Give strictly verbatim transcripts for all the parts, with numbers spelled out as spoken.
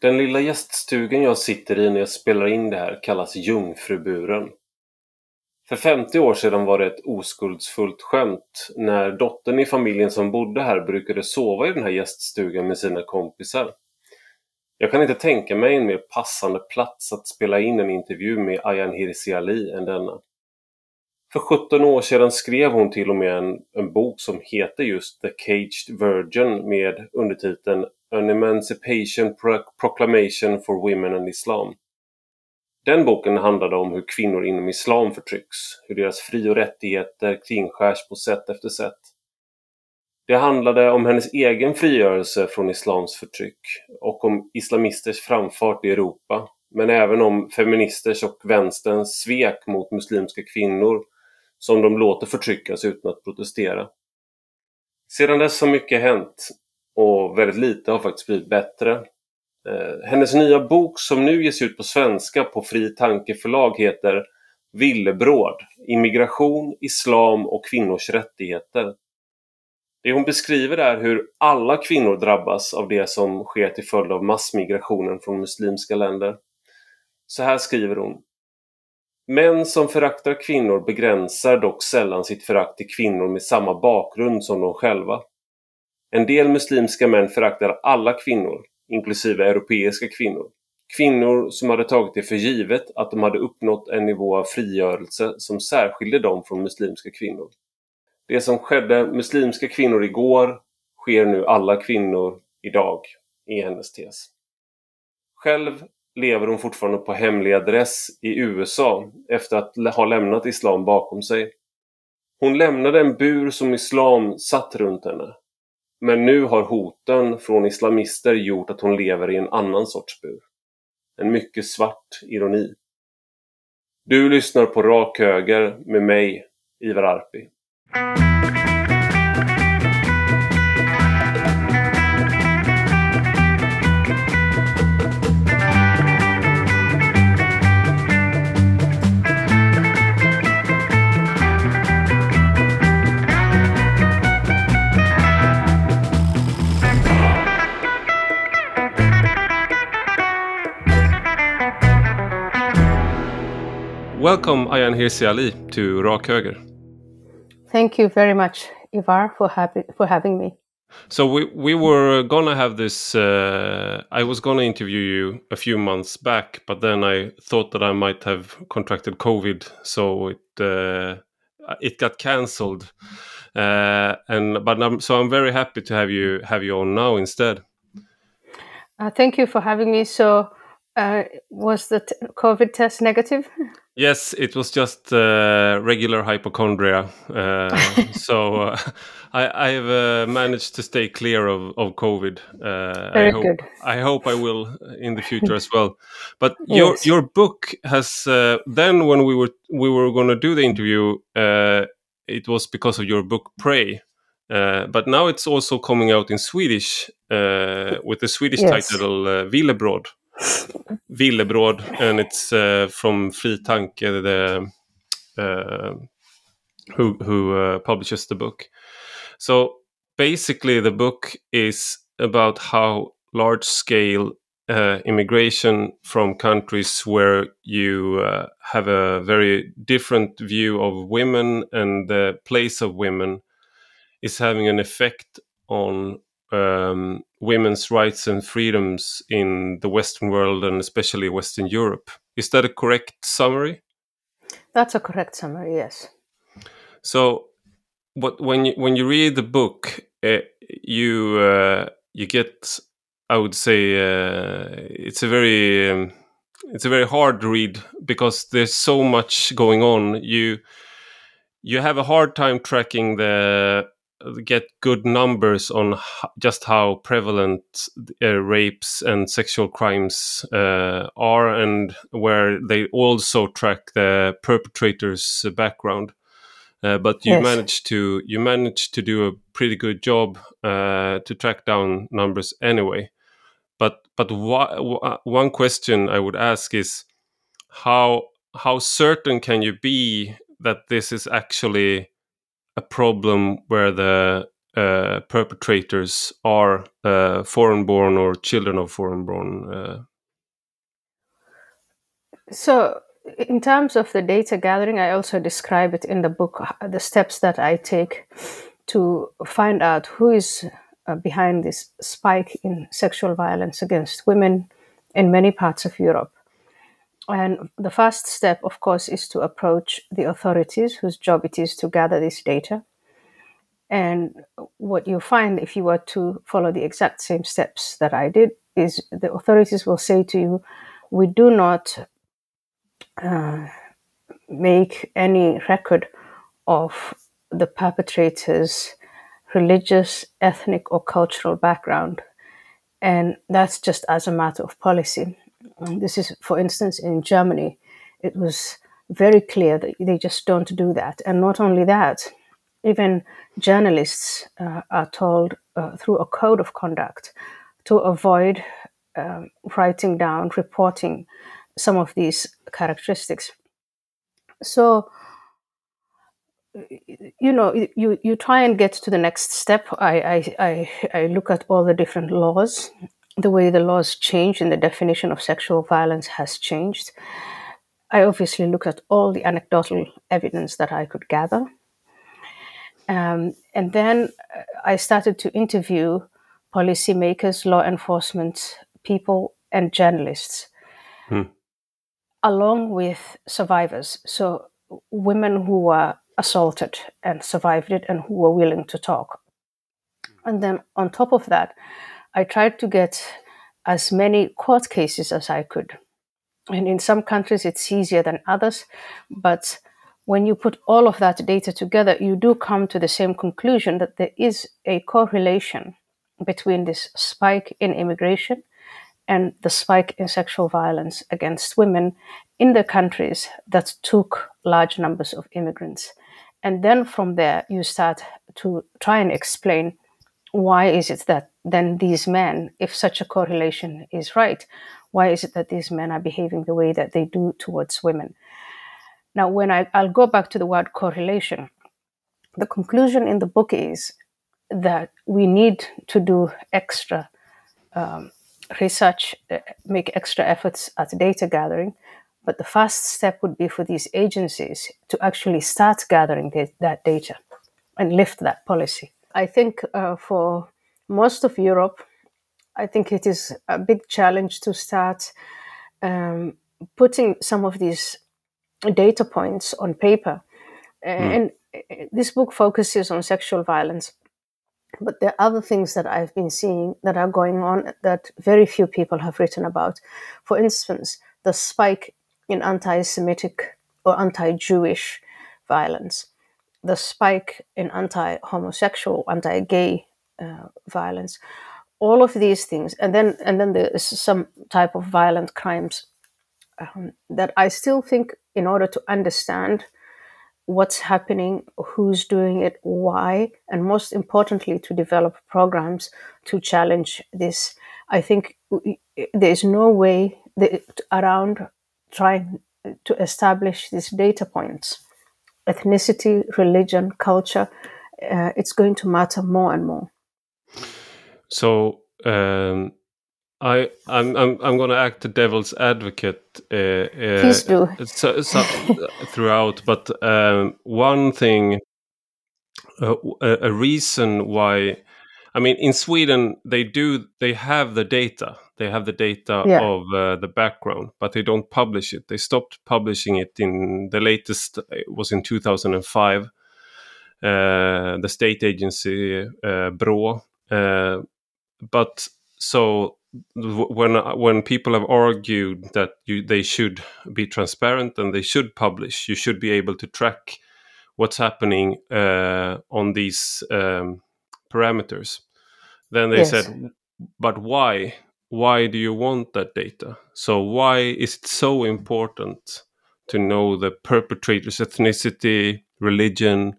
Den lilla gäststugan jag sitter i när jag spelar in det här kallas Jungfruburen. För femtio år sedan var det ett oskuldsfullt skämt när dottern i familjen som bodde här brukade sova i den här gäststugan med sina kompisar. Jag kan inte tänka mig en mer passande plats att spela in en intervju med Ayaan Hirsi Ali än denna. För sjutton år sedan skrev hon till och med en, en bok som heter just The Caged Virgin med undertiteln An Emancipation Proclamation for Women and Islam. Den boken handlade om hur kvinnor inom islam förtrycks, hur deras fri- och rättigheter kringskärs på sätt efter sätt. Det handlade om hennes egen frigörelse från islams förtryck och om islamisters framfart i Europa, men även om feministers och vänsterns svek mot muslimska kvinnor som de låter förtryckas utan att protestera. Sedan dess har mycket hänt och väldigt lite har faktiskt blivit bättre. Hennes nya bok som nu ges ut på svenska på Fri Tanke förlag heter Villebråd, immigration, islam och kvinnors rättigheter. Det hon beskriver är hur alla kvinnor drabbas av det som sker till följd av massmigrationen från muslimska länder. Så här skriver hon. Män som föraktar kvinnor begränsar dock sällan sitt förakt till kvinnor med samma bakgrund som de själva. En del muslimska män föraktar alla kvinnor, inklusive europeiska kvinnor. Kvinnor som hade tagit det för givet att de hade uppnått en nivå av frigörelse som särskilde dem från muslimska kvinnor. Det som skedde muslimska kvinnor igår sker nu alla kvinnor idag, i hennes tes. Själv lever hon fortfarande på hemlig adress i U S A efter att ha lämnat islam bakom sig. Hon lämnade en bur som islam satt runt henne. Men nu har hoten från islamister gjort att hon lever i en annan sorts bur. En mycket svart ironi. Du lyssnar på Rak höger med mig, Ivar Arpi. Welcome, Ayaan Hirsi Ali, to Rak höger. Thank you very much, Ivar, for, happy, for having me. So we, we were going to have this... Uh, I was going to interview you a few months back, but then I thought that I might have contracted COVID, so it uh, it got cancelled. Uh, and but I'm, So I'm very happy to have you, have you on now instead. Uh, thank you for having me. So uh, was the t- COVID test negative? Yes, it was just uh, regular hypochondria. Uh, so uh, I, I've uh, managed to stay clear of, of COVID. Uh, Very I hope, good. I hope I will in the future as well. But your yes. your book has uh, then when we were we were going to do the interview, uh, it was because of your book Pray. Uh, but now it's also coming out in Swedish uh, with the Swedish yes. title uh, Villebråd. Villebråd, and it's uh, from Fri Tanke, the uh, who who uh, publishes the book. So basically, the book is about how large-scale uh, immigration from countries where you uh, have a very different view of women and the place of women is having an effect on Um, women's rights and freedoms in the Western world and especially Western Europe. Is that a correct summary? That's a correct summary, yes. So, what, when you when you read the book, uh, you uh, you get, I would say, uh, it's a very um, it's a very hard read because there's so much going on. You you have a hard time tracking the. Get good numbers on h- just how prevalent uh, rapes and sexual crimes uh, are, and where they also track the perpetrator's background. Uh, but you yes. managed to you managed to do a pretty good job uh, to track down numbers anyway. But but wh- w- one question I would ask is how how certain can you be that this is actually a problem where the uh, perpetrators are uh, foreign-born or children of foreign-born. Uh. So in terms of the data gathering, I also describe it in the book, the steps that I take to find out who is uh, behind this spike in sexual violence against women in many parts of Europe. And the first step, of course, is to approach the authorities whose job it is to gather this data. And what you find, if you were to follow the exact same steps that I did, is the authorities will say to you, we do not uh, make any record of the perpetrator's religious, ethnic, or cultural background. And that's just as a matter of policy. This is, for instance, in Germany, it was very clear that they just don't do that. And not only that, even journalists uh, are told uh, through a code of conduct to avoid uh, writing down, reporting some of these characteristics. So, you know, you, you try and get to the next step. I, I, I, I look at all the different laws. The way the laws change and the definition of sexual violence has changed. I obviously looked at all the anecdotal evidence that I could gather. Um, and then I started to interview policymakers, law enforcement people, and journalists, hmm. along with survivors. So women who were assaulted and survived it and who were willing to talk. And then on top of that, I tried to get as many court cases as I could. And in some countries, it's easier than others. But when you put all of that data together, you do come to the same conclusion that there is a correlation between this spike in immigration and the spike in sexual violence against women in the countries that took large numbers of immigrants. And then from there, you start to try and explain why is it that then these men, if such a correlation is right, why is it that these men are behaving the way that they do towards women? Now, when I, I'll go back to the word correlation, the conclusion in the book is that we need to do extra um, research, uh, make extra efforts at data gathering, but the first step would be for these agencies to actually start gathering the, that data and lift that policy. I think uh, for most of Europe, I think it is a big challenge to start um, putting some of these data points on paper. Mm. And this book focuses on sexual violence, but there are other things that I've been seeing that are going on that very few people have written about. For instance, the spike in anti-Semitic or anti-Jewish violence, the spike in anti-homosexual, anti-gay uh, violence, all of these things. And then and then there is some type of violent crimes um, that I still think in order to understand what's happening, who's doing it, why, and most importantly, to develop programs to challenge this. I think there's no way around trying to establish these data points. Ethnicity, religion, culture, uh, it's going to matter more and more. So um, I, I'm, I'm, I'm going to act the devil's advocate uh, uh, Please do. So, so throughout. But um, one thing, uh, a reason why, I mean, in Sweden, they do, they have the data. They have the data yeah. of uh, the background, but they don't publish it. They stopped publishing it in the latest, it was in two thousand five. Uh, the state agency, uh, Brå. Uh, but so when when people have argued that you, they should be transparent and they should publish, you should be able to track what's happening uh, on these um, parameters. Then they yes. said, but why? Why do you want that data? So why is it so important to know the perpetrator's ethnicity, religion,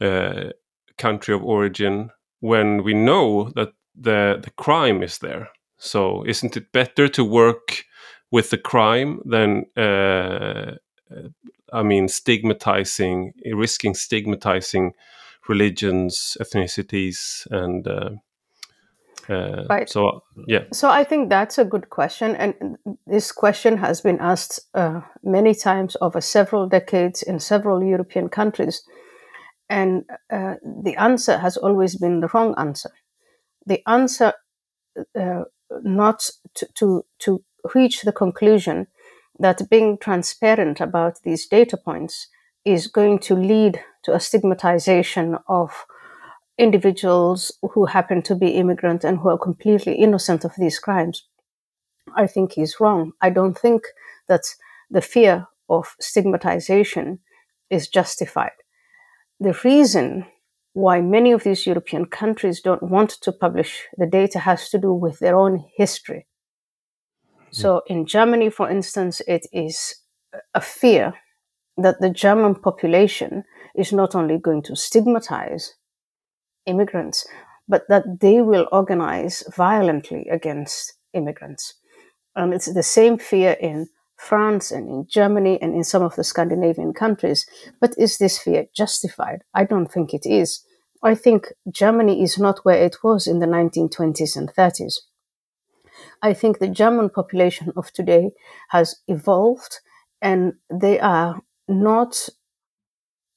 uh, country of origin, when we know that the, the crime is there? So isn't it better to work with the crime than, uh, I mean, stigmatizing, risking stigmatizing religions, ethnicities, and uh, uh, right. so yeah. So I think that's a good question, and this question has been asked uh, many times over several decades in several European countries, and uh, the answer has always been the wrong answer. The answer uh, not to, to to reach the conclusion that being transparent about these data points is going to lead to a stigmatization of individuals who happen to be immigrant and who are completely innocent of these crimes, I think is wrong. I don't think that the fear of stigmatization is justified. The reason why many of these European countries don't want to publish the data has to do with their own history. So in Germany, for instance, it is a fear that the German population is not only going to stigmatize immigrants, but that they will organize violently against immigrants. And it's the same fear in France and in Germany and in some of the Scandinavian countries. But is this fear justified? I don't think it is. I think Germany is not where it was in the nineteen twenties and thirties. I think the German population of today has evolved, and they are not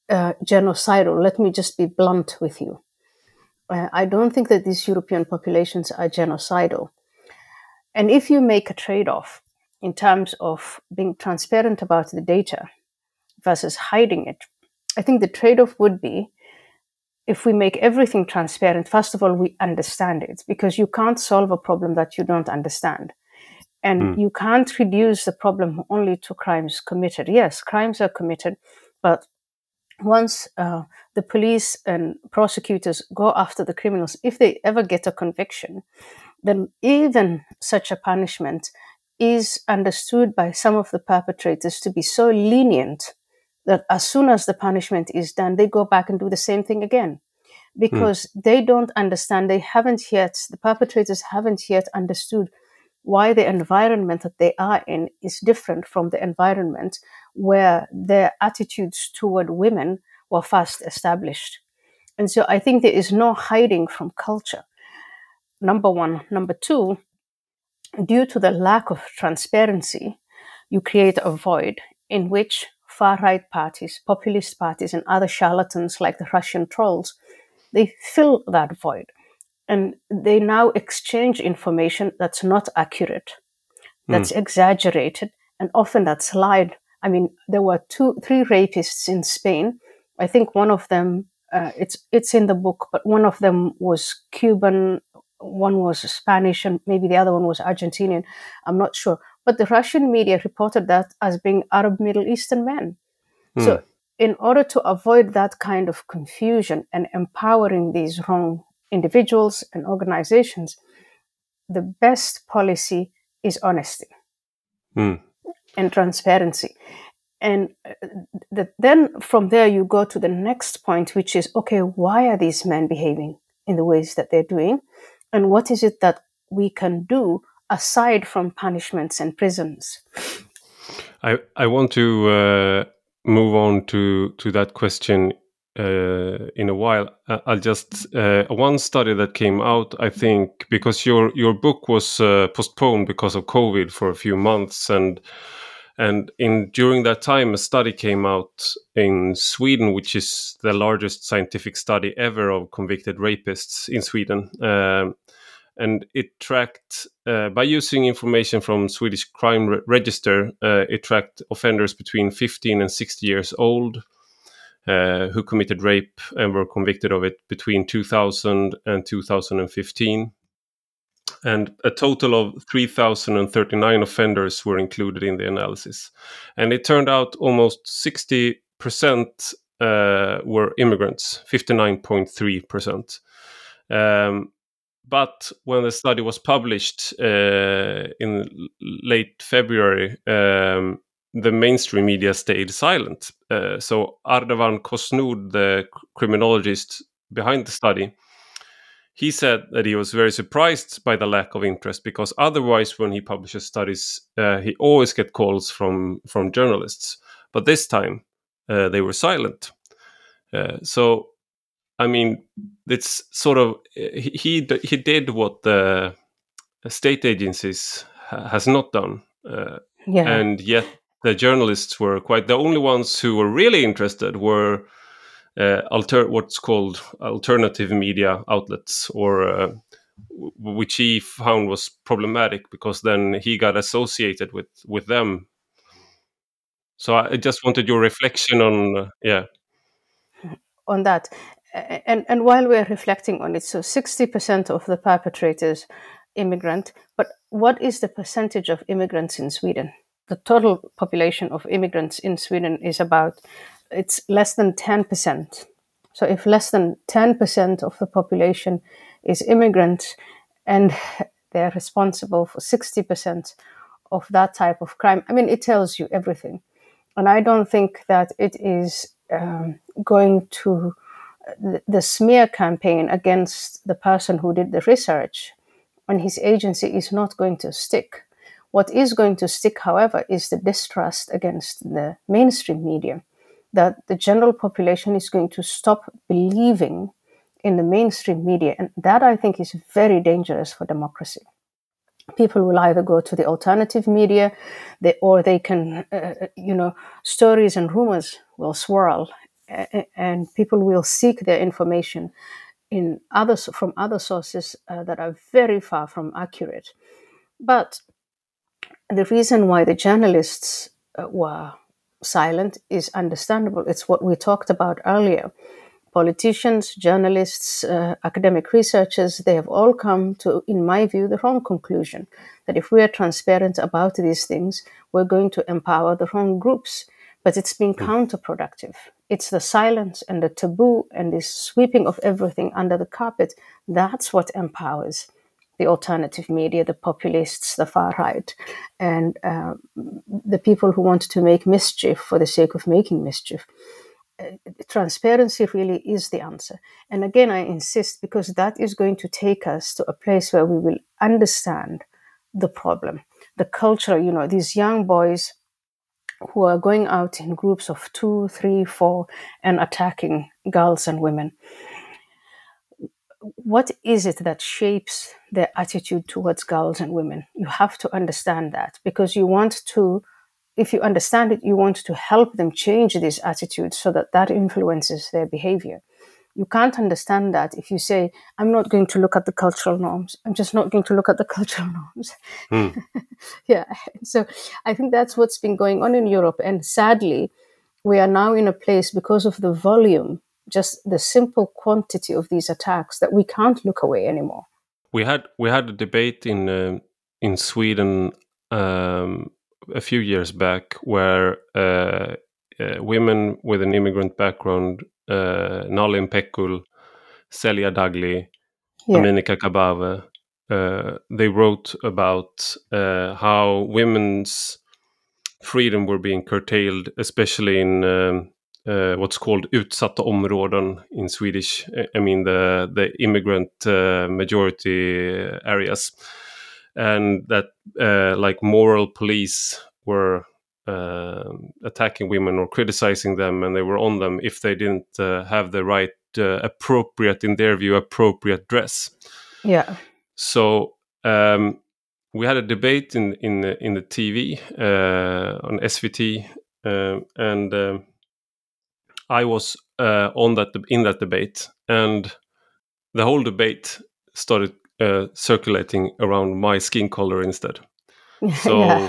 uh, genocidal. Let me just be blunt with you. Uh, I don't think that these European populations are genocidal. And if you make a trade-off in terms of being transparent about the data versus hiding it, I think the trade-off would be, if we make everything transparent, first of all, we understand it, because you can't solve a problem that you don't understand. And mm. you can't reduce the problem only to crimes committed. Yes, crimes are committed, but once uh, the police and prosecutors go after the criminals, if they ever get a conviction, then even such a punishment is understood by some of the perpetrators to be so lenient that as soon as the punishment is done, they go back and do the same thing again, because mm. they don't understand, they haven't yet, the perpetrators haven't yet understood why the environment that they are in is different from the environment where their attitudes toward women were first established. And so I think there is no hiding from culture, number one. Number two, due to the lack of transparency, you create a void in which far-right parties, populist parties, and other charlatans like the Russian trolls, they fill that void. And they now exchange information that's not accurate, that's mm. exaggerated, and often that's lied. I mean, there were two, three rapists in Spain. I think one of them, uh, it's it's in the book, but one of them was Cuban, one was Spanish, and maybe the other one was Argentinian. I'm not sure. But the Russian media reported that as being Arab Middle Eastern men. Mm. So in order to avoid that kind of confusion and empowering these wrong individuals and organizations, the best policy is honesty mm. and transparency. And the, then from there you go to the next point, which is, okay, why are these men behaving in the ways that they're doing? And what is it that we can do aside from punishments and prisons? I, I want to uh, move on to, to that question uh, in a while. I'll just, uh, one study that came out, I think, because your, your book was uh, postponed because of COVID for a few months. And and in during that time, a study came out in Sweden, which is the largest scientific study ever of convicted rapists in Sweden. Um, And it tracked, uh, by using information from Swedish Crime re- Register, uh, it tracked offenders between fifteen and sixty years old uh, who committed rape and were convicted of it between two thousand and two thousand fifteen. And a total of three thousand thirty-nine offenders were included in the analysis. And it turned out almost sixty percent uh, were immigrants, fifty-nine point three percent. Um, But when the study was published uh, in late February, um, the mainstream media stayed silent. Uh, so Ardavan Kosnud, the criminologist behind the study, he said that he was very surprised by the lack of interest, because otherwise when he publishes studies, uh, he always gets calls from, from journalists. But this time, uh, they were silent. Uh, so I mean, it's sort of he he did what the state agencies has not done, uh, yeah. and yet the journalists were quite the only ones who were really interested were uh, alter what's called alternative media outlets, or uh, w- which he found was problematic because then he got associated with with them. So I just wanted your reflection on uh, yeah on that. And, and while we're reflecting on it, so sixty percent of the perpetrators immigrant, but what is the percentage of immigrants in Sweden? The total population of immigrants in Sweden is about, it's less than ten percent. So if less than ten percent of the population is immigrants and they're responsible for sixty percent of that type of crime, I mean, it tells you everything. And I don't think that it is um, going to... the smear campaign against the person who did the research and his agency is not going to stick. What is going to stick, however, is the distrust against the mainstream media, that the general population is going to stop believing in the mainstream media. And that, I think, is very dangerous for democracy. People will either go to the alternative media they, or they can, uh, you know, stories and rumors will swirl. And people will seek their information in others from other sources uh, that are very far from accurate. But the reason why the journalists uh, were silent is understandable. It's what we talked about earlier. Politicians, journalists, uh, academic researchers, they have all come to, in my view, the wrong conclusion, that if we are transparent about these things, we're going to empower the wrong groups. But it's been counterproductive. It's the silence and the taboo and this sweeping of everything under the carpet. That's what empowers the alternative media, the populists, the far right, and uh, the people who want to make mischief for the sake of making mischief. Uh, transparency really is the answer. And again, I insist, because that is going to take us to a place where we will understand the problem, the culture, you know, these young boys who are going out in groups of two, three, four, and attacking girls and women. What is it that shapes their attitude towards girls and women? You have to understand that, because you want to, if you understand it, you want to help them change these attitudes so that that influences their behavior. You can't understand that if you say, I'm not going to look at the cultural norms. I'm just not going to look at the cultural norms. Mm. Yeah. So I think that's what's been going on in Europe. And sadly, we are now in a place, because of the volume, just the simple quantity of these attacks, that we can't look away anymore. We had we had a debate in, uh, in Sweden um, a few years back where uh, uh, women with an immigrant background, Uh, Nalin Pekull, Selja Dagli, yeah. Dominika Kabbabe, uh, they wrote about uh, how women's freedom were being curtailed, especially in um, uh, what's called utsatta områden in Swedish. I mean, the, the immigrant uh, majority areas. And that uh, like moral police were... Uh, attacking women or criticizing them, and they were on them if they didn't uh, have the right uh, appropriate, in their view, appropriate dress. Yeah. So um, we had a debate in in the, in the T V uh, on S V T, uh, and uh, I was uh, on that in that debate, and the whole debate started uh, circulating around my skin color instead. So yeah.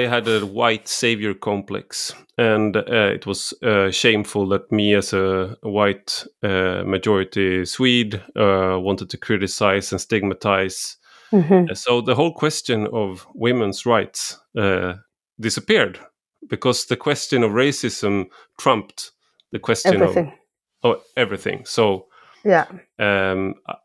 I had a white savior complex, and uh, it was uh, shameful that me as a white uh, majority Swede uh, wanted to criticize and stigmatize. Mm-hmm. So the whole question of women's rights uh, disappeared, because the question of racism trumped the question everything. of, of everything. So yeah. Um, I,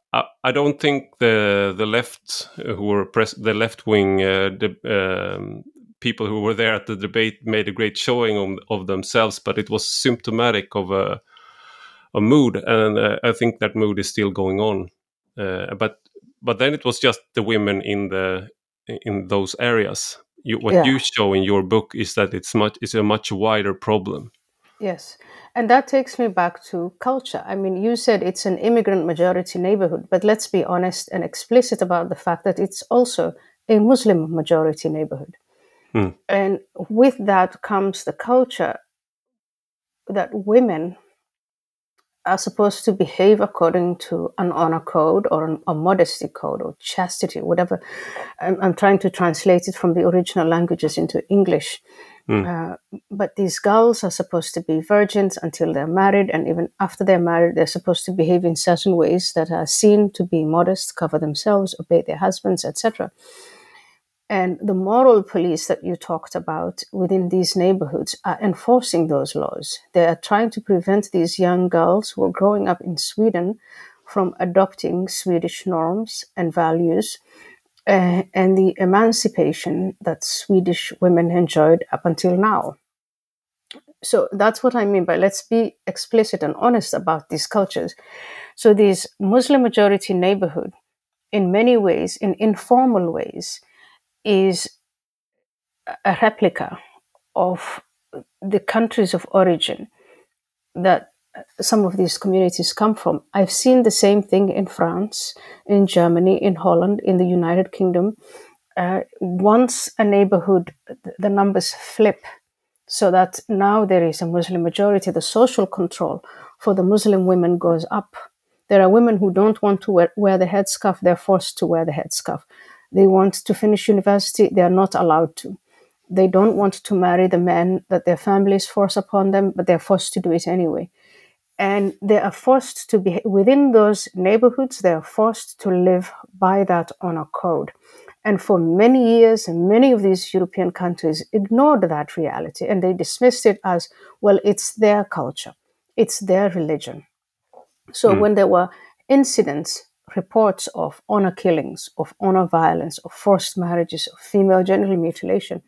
I don't think the the left uh, who were press, the left wing uh, de- um, people who were there at the debate made a great showing on, of themselves, but it was symptomatic of a a mood, and uh, I think that mood is still going on. Uh, but but then it was just the women in the in those areas. You, what yeah. you show in your book is that it's much it's a much wider problem. Yes. And that takes me back to culture. I mean, you said it's an immigrant majority neighborhood, but let's be honest and explicit about the fact that it's also a Muslim majority neighborhood. Mm. And with that comes the culture that women are supposed to behave according to an honor code or an, a modesty code or chastity, whatever. I'm, I'm trying to translate it from the original languages into English. Mm. Uh, but these girls are supposed to be virgins until they're married, and even after they're married, they're supposed to behave in certain ways that are seen to be modest, cover themselves, obey their husbands, et cetera. And the moral police that you talked about within these neighborhoods are enforcing those laws. They are trying to prevent these young girls who are growing up in Sweden from adopting Swedish norms and values uh, and the emancipation that Swedish women enjoyed up until now. So that's what I mean by let's be explicit and honest about these cultures. So these Muslim majority neighborhood, in many ways, in informal ways, is a replica of the countries of origin that some of these communities come from. I've seen the same thing in France, in Germany, in Holland, in the United Kingdom. Uh, once a neighborhood, the numbers flip so that now there is a Muslim majority. The social control for the Muslim women goes up. There are women who don't want to wear, wear the headscarf. They're forced to wear the headscarf. They want to finish university. They are not allowed to. They don't want to marry the men that their families force upon them, but they're forced to do it anyway. And they are forced to be within those neighborhoods. They are forced to live by that honor code. And for many years, many of these European countries ignored that reality, and they dismissed it as, well, it's their culture. It's their religion. So mm. when there were incidents, reports of honor killings, of honor violence, of forced marriages, of female genital mutilation,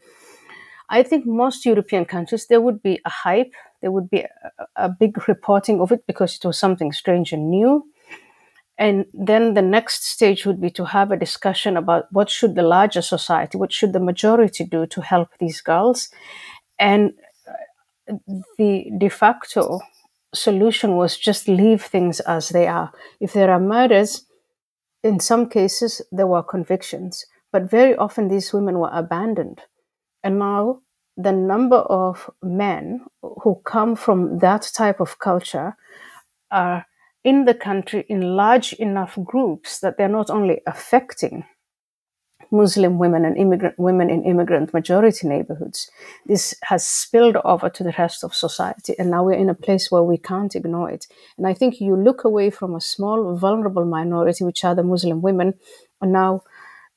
I think most European countries, there would be a hype, there would be a, a big reporting of it because it was something strange and new. And then the next stage would be to have a discussion about what should the larger society, what should the majority do to help these girls. And the de facto solution was just leave things as they are. If there are murders, in some cases, there were convictions, but very often these women were abandoned. And now the number of men who come from that type of culture are in the country in large enough groups that they're not only affecting Muslim women and immigrant women in immigrant majority neighborhoods. This has spilled over to the rest of society, and now we're in a place where we can't ignore it. And I think you look away from a small, vulnerable minority, which are the Muslim women, and now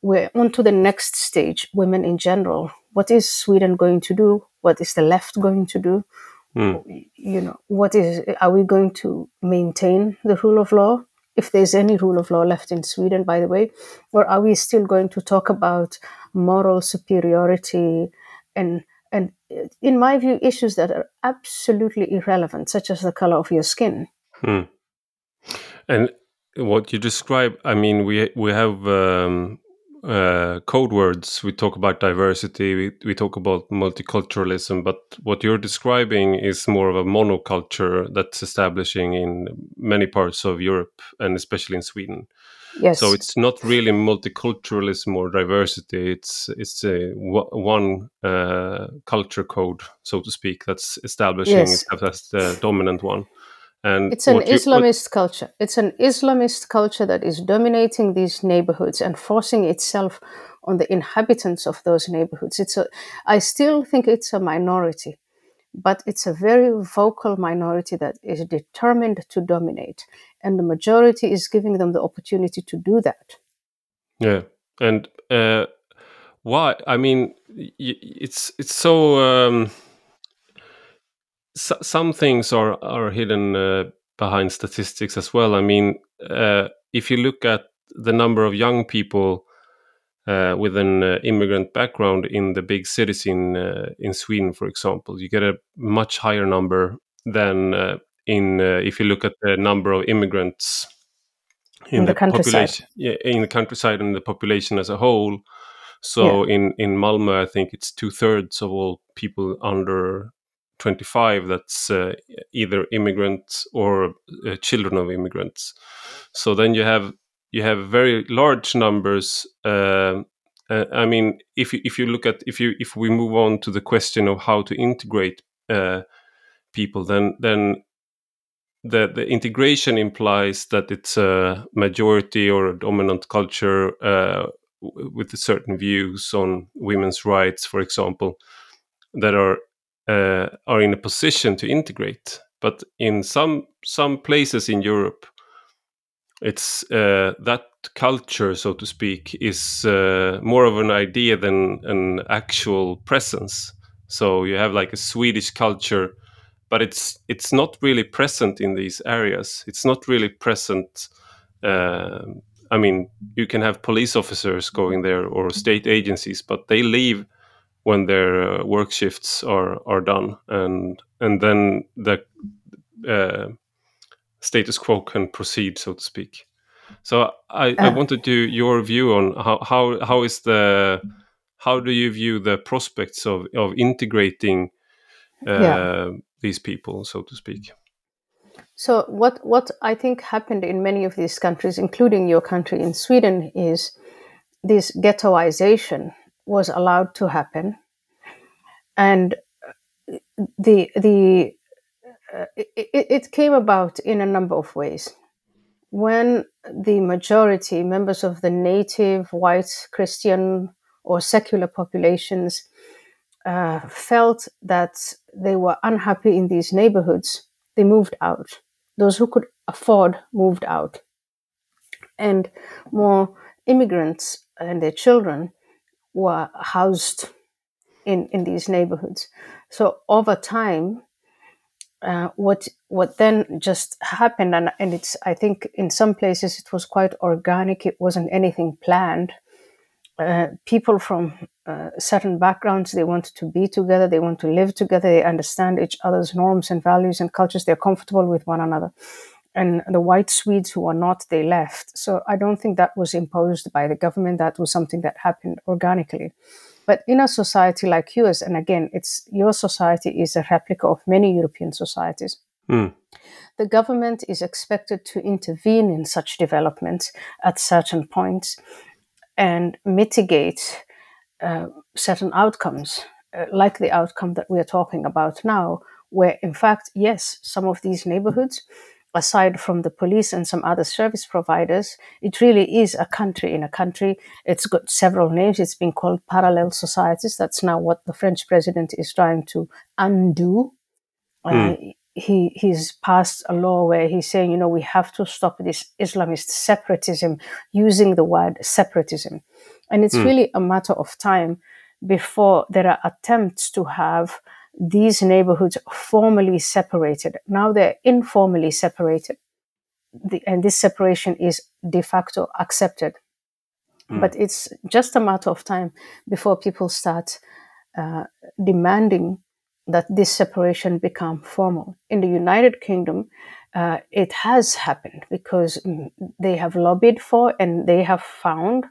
we're on to the next stage, women in general. What is Sweden going to do? What is the left going to do? Mm. You know, what is, are we going to maintain the rule of law? If there's any rule of law left in Sweden, by the way, or are we still going to talk about moral superiority and, and in my view, issues that are absolutely irrelevant, such as the color of your skin? Hmm. And what you describe, I mean, we we have um, uh, code words. We talk about diversity, we, we talk about multiculturalism, but what you're describing is more of a monoculture that's establishing in many parts of Europe and especially in Sweden. Yes. So it's not really multiculturalism or diversity. It's it's a w- one uh, culture code, so to speak, that's establishing yes. itself as the dominant one. And it's an you, Islamist what... culture. It's an Islamist culture that is dominating these neighborhoods and forcing itself on the inhabitants of those neighborhoods. It's a, I still think it's a minority, but it's a very vocal minority that is determined to dominate. And the majority is giving them the opportunity to do that. Yeah. And uh, why? I mean, it's, it's so... Um... So, some things are are hidden uh, behind statistics as well. I mean, uh, if you look at the number of young people uh, with an uh, immigrant background in the big cities in uh, in Sweden, for example, you get a much higher number than uh, in uh, if you look at the number of immigrants in, in the, the countryside. Yeah, in the countryside and the population as a whole. So yeah. in in Malmö, I think it's two thirds of all people under twenty-five that's uh, either immigrants or uh, children of immigrants. So then you have you have very large numbers. Uh, uh, I mean, if you, if you look at if you if we move on to the question of how to integrate uh, people, then then the the integration implies that it's a majority or a dominant culture uh, with certain views on women's rights, for example, that are. Uh, are in a position to integrate, but in some some places in Europe, it's uh, that culture, so to speak, is uh, more of an idea than an actual presence. So you have like a Swedish culture, but it's it's not really present in these areas. It's not really present. Uh, I mean, you can have police officers going there or state agencies, but they leave when their uh, work shifts are are done, and and then the uh, status quo can proceed, so to speak. So I, uh. I wanted to your view on how, how how is the how do you view the prospects of of integrating uh, yeah. these people, so to speak. So what what I think happened in many of these countries, including your country in Sweden, is this ghettoization was allowed to happen, and the the uh, it, it came about in a number of ways. When the majority members of the native white Christian or secular populations uh, felt that they were unhappy in these neighborhoods, they moved out. Those who could afford moved out, and more immigrants and their children were housed in, in these neighborhoods. So over time, uh, what what then just happened, and, and it's I think in some places it was quite organic. It wasn't anything planned. Uh, people from uh, certain backgrounds, they want to be together, they want to live together, they understand each other's norms and values and cultures. They're comfortable with one another. And the white Swedes who are not, they left. So I don't think that was imposed by the government. That was something that happened organically. But in a society like yours, and again, it's your society is a replica of many European societies. Mm. The government is expected to intervene in such developments at certain points and mitigate uh, certain outcomes, uh, like the outcome that we are talking about now, where in fact, yes, some of these neighborhoods, aside from the police and some other service providers, it really is a country in a country. It's got several names. It's been called parallel societies. That's now what the French president is trying to undo. Mm. Uh, he he's passed a law where he's saying, you know, we have to stop this Islamist separatism, using the word separatism. And it's mm. really a matter of time before there are attempts to have these neighborhoods formally separated. Now they're informally separated. The, and this separation is de facto accepted. Mm. But it's just a matter of time before people start uh, demanding that this separation become formal. In the United Kingdom, uh, it has happened because they have lobbied for and they have found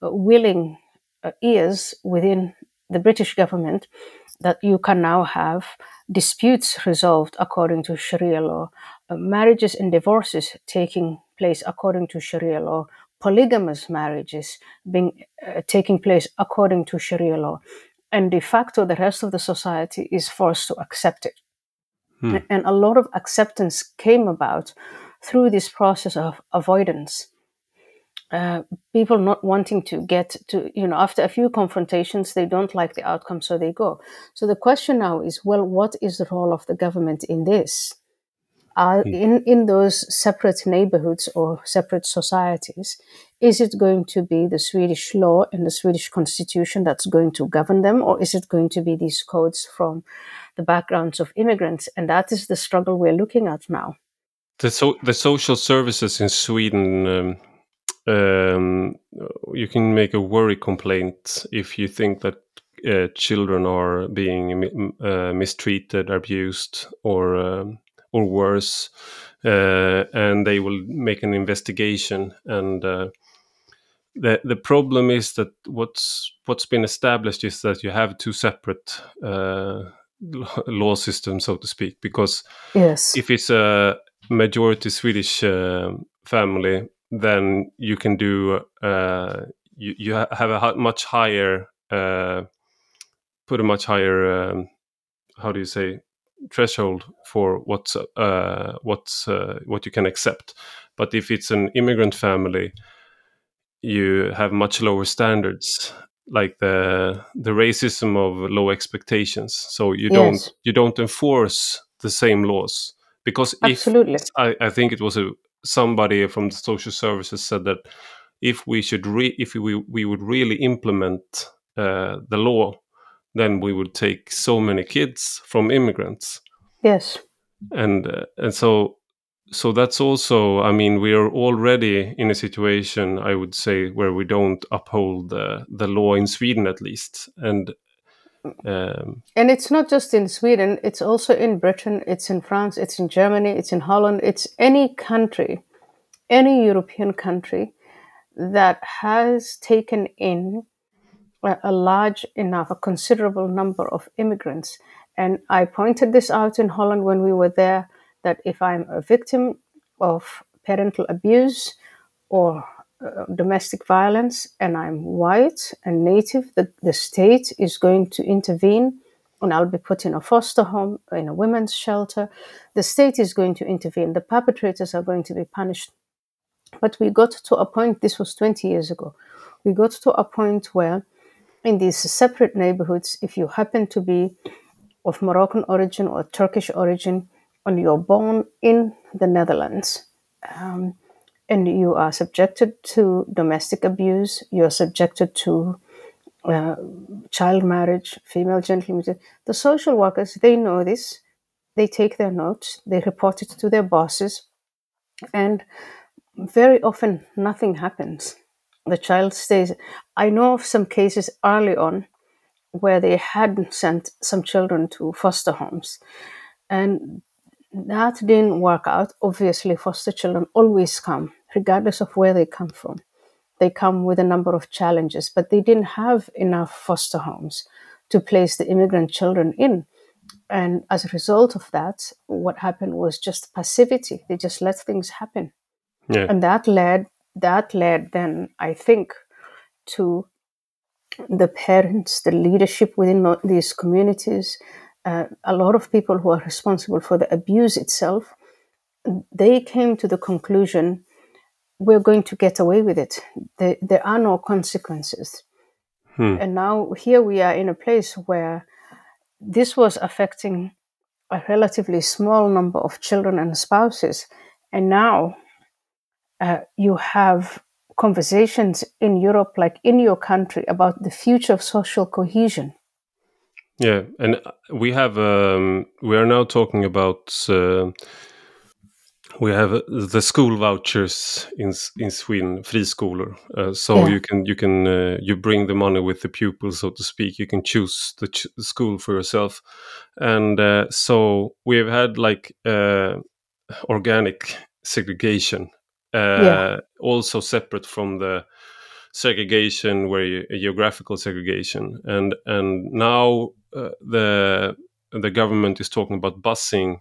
willing ears within the British government that you can now have disputes resolved according to Sharia law, uh, marriages and divorces taking place according to Sharia law, polygamous marriages being uh, taking place according to Sharia law. And de facto, the rest of the society is forced to accept it. Hmm. And a lot of acceptance came about through this process of avoidance. Uh, people not wanting to get to, you know, after a few confrontations, they don't like the outcome, so they go. So the question now is, well, what is the role of the government in this? Uh, in, in those separate neighborhoods or separate societies, is it going to be the Swedish law and the Swedish constitution that's going to govern them, or is it going to be these codes from the backgrounds of immigrants? And that is the struggle we're looking at now. The, so- the social services in Sweden... Um... Um, you can make a worry complaint if you think that uh, children are being mi- uh, mistreated, abused, or um, or worse, uh, and they will make an investigation. And uh, the the problem is that what's what's been established is that you have two separate uh, law system, so to speak, because yes. if it's a majority Swedish uh, family, then you can do uh, you, you have a much higher uh, put a much higher um, how do you say threshold for what's uh, what's uh, what you can accept. But if it's an immigrant family, you have much lower standards, like the the racism of low expectations. So you yes. don't you don't enforce the same laws, because Absolutely. if I, I think it was a, somebody from the social services said that if we should re, if we we would really implement uh, the law, then we would take so many kids from immigrants. Yes, and uh, and so. So that's also, I mean, we are already in a situation, I would say, where we don't uphold the, the law in Sweden, at least. And um, and it's not just in Sweden, it's also in Britain, it's in France, it's in Germany, it's in Holland, it's any country, any European country that has taken in a large enough, a considerable number of immigrants. And I pointed this out in Holland when we were there, that if I'm a victim of parental abuse or uh, domestic violence and I'm white and native, the, the state is going to intervene and I'll be put in a foster home, in a women's shelter. The state is going to intervene. The perpetrators are going to be punished. But we got to a point, this was twenty years ago, we got to a point where in these separate neighborhoods, if you happen to be of Moroccan origin or Turkish origin, and you're born in the Netherlands, um, and you are subjected to domestic abuse, you're subjected to uh, child marriage, female genital mutilation. The social workers, they know this, they take their notes, they report it to their bosses, and very often nothing happens. The child stays. I know of some cases early on where they hadn't sent some children to foster homes, and that didn't work out. Obviously, foster children always come, regardless of where they come from. They come with a number of challenges, but they didn't have enough foster homes to place the immigrant children in. And as a result of that, what happened was just passivity. They just let things happen. Yeah. And that led, that led then, I think, to the parents, the leadership within these communities, Uh, a lot of people who are responsible for the abuse itself, they came to the conclusion, we're going to get away with it. There, there are no consequences. Hmm. And now here we are in a place where this was affecting a relatively small number of children and spouses. And now uh, you have conversations in Europe, like in your country, about the future of social cohesion. Yeah, and we have um, we are now talking about uh, we have the school vouchers in in Sweden, friskolor. Uh, so yeah. you can you can uh, you bring the money with the pupil, so to speak. You can choose the ch- school for yourself, and uh, so we have had like uh, organic segregation, uh, yeah. also separate from the. segregation, where you, geographical segregation, and and now uh, the the government is talking about busing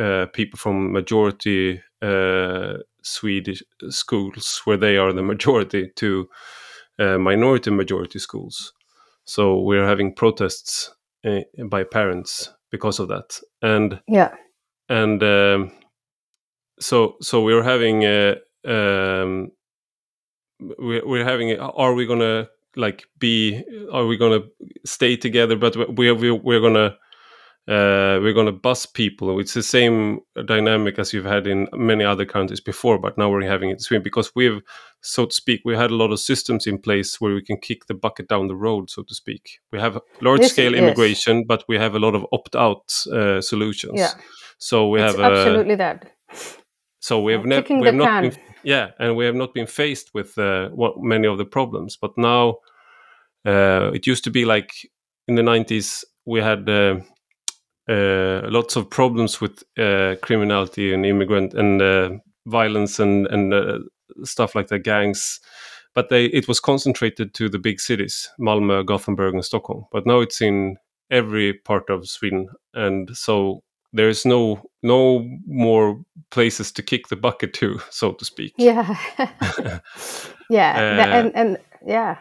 uh, people from majority uh, Swedish schools, where they are the majority, to uh, minority majority schools. So we're having protests uh, by parents because of that, and yeah, and um, so so we're having. Uh, um, We're having. Are we gonna like be? Are we gonna stay together? But we're we, we're gonna uh, we're gonna bus people. It's the same dynamic as you've had in many other countries before, but now we're having it in Sweden because we've, so to speak, we had a lot of systems in place where we can kick the bucket down the road, so to speak. We have large scale yes, immigration, yes. but we have a lot of opt out uh, solutions. Yeah. So we it's have absolutely a, that. So we have never. Kicking the can. Yeah, and we have not been faced with uh, what, many of the problems. But now, uh, it used to be like in the nineties, we had uh, uh, lots of problems with uh, criminality and immigrant and uh, violence and and uh, stuff like the gangs. But they it was concentrated to the big cities, Malmö, Gothenburg, and Stockholm. But now it's in every part of Sweden, and so there is no no more places to kick the bucket to, so to speak. Yeah, yeah, uh, and and yeah,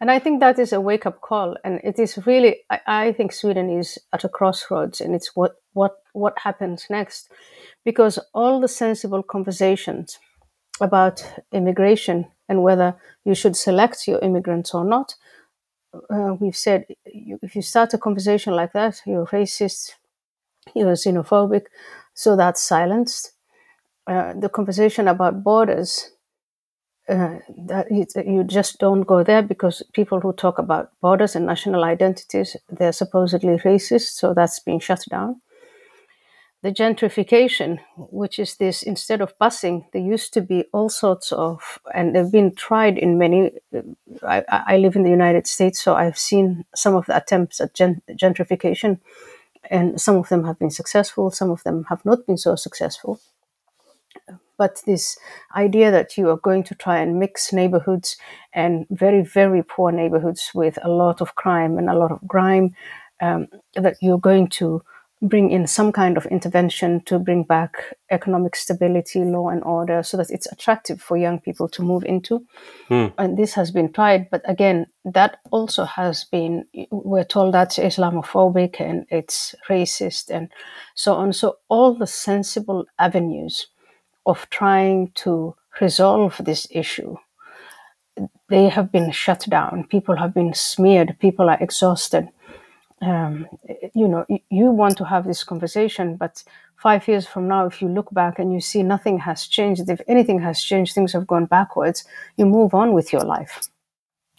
and I think that is a wake up call, and it is really. I, I think Sweden is at a crossroads, and it's what what what happens next, because all the sensible conversations about immigration and whether you should select your immigrants or not. Uh, we've said you, if you start a conversation like that, you're racist, you're xenophobic, so that's silenced. Uh, the conversation about borders, uh, that you, you just don't go there because people who talk about borders and national identities, they're supposedly racist, so that's being shut down. The gentrification, which is this, instead of busing, there used to be all sorts of, and they've been tried in many, I, I live in the United States, so I've seen some of the attempts at gentrification, and some of them have been successful, some of them have not been so successful. But this idea that you are going to try and mix neighborhoods, and very, very poor neighborhoods with a lot of crime and a lot of grime, um, that you're going to bring in some kind of intervention to bring back economic stability, law and order, so that it's attractive for young people to move into. Mm. And this has been tried, but again, that also has been, we're told that's Islamophobic and it's racist and so on. So all the sensible avenues of trying to resolve this issue, they have been shut down. People have been smeared. People are exhausted. Um, you know, you want to have this conversation, but five years from now, if you look back and you see nothing has changed, if anything has changed, things have gone backwards, you move on with your life.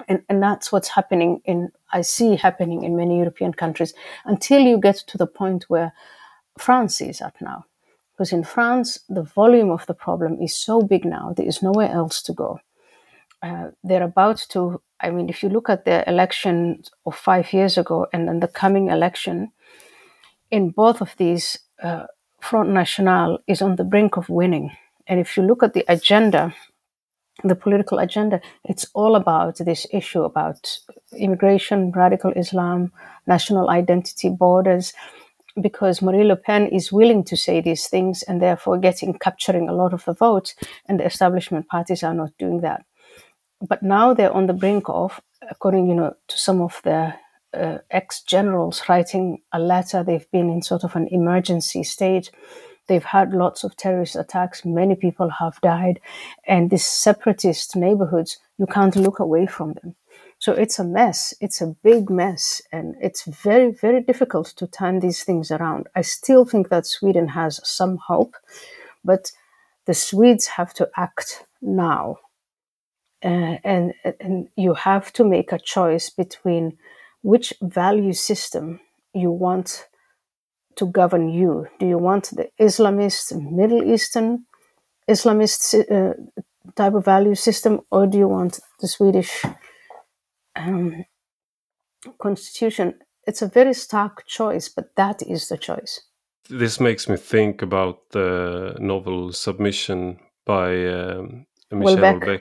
And and that's what's happening in, I see happening in many European countries, until you get to the point where France is at now. Because in France, the volume of the problem is so big now, there is nowhere else to go. Uh, they're about to, I mean, if you look at the election of five years ago and then the coming election, in both of these, uh, Front National is on the brink of winning. And if you look at the agenda, the political agenda, it's all about this issue about immigration, radical Islam, national identity, borders, because Marine Le Pen is willing to say these things and therefore getting, capturing a lot of the votes, and the establishment parties are not doing that. But now they're on the brink of, according, you know, to some of the uh, ex-generals writing a letter, they've been in sort of an emergency state. They've had lots of terrorist attacks. Many people have died. And these separatist neighborhoods, you can't look away from them. So it's a mess. It's a big mess. And it's very, very difficult to turn these things around. I still think that Sweden has some hope. But the Swedes have to act now. Uh, and and you have to make a choice between which value system you want to govern you. Do you want the Islamist, Middle Eastern Islamist uh, type of value system, or do you want the Swedish um, constitution? It's a very stark choice, but that is the choice. This makes me think about the novel Submission by um, Michel Houellebecq.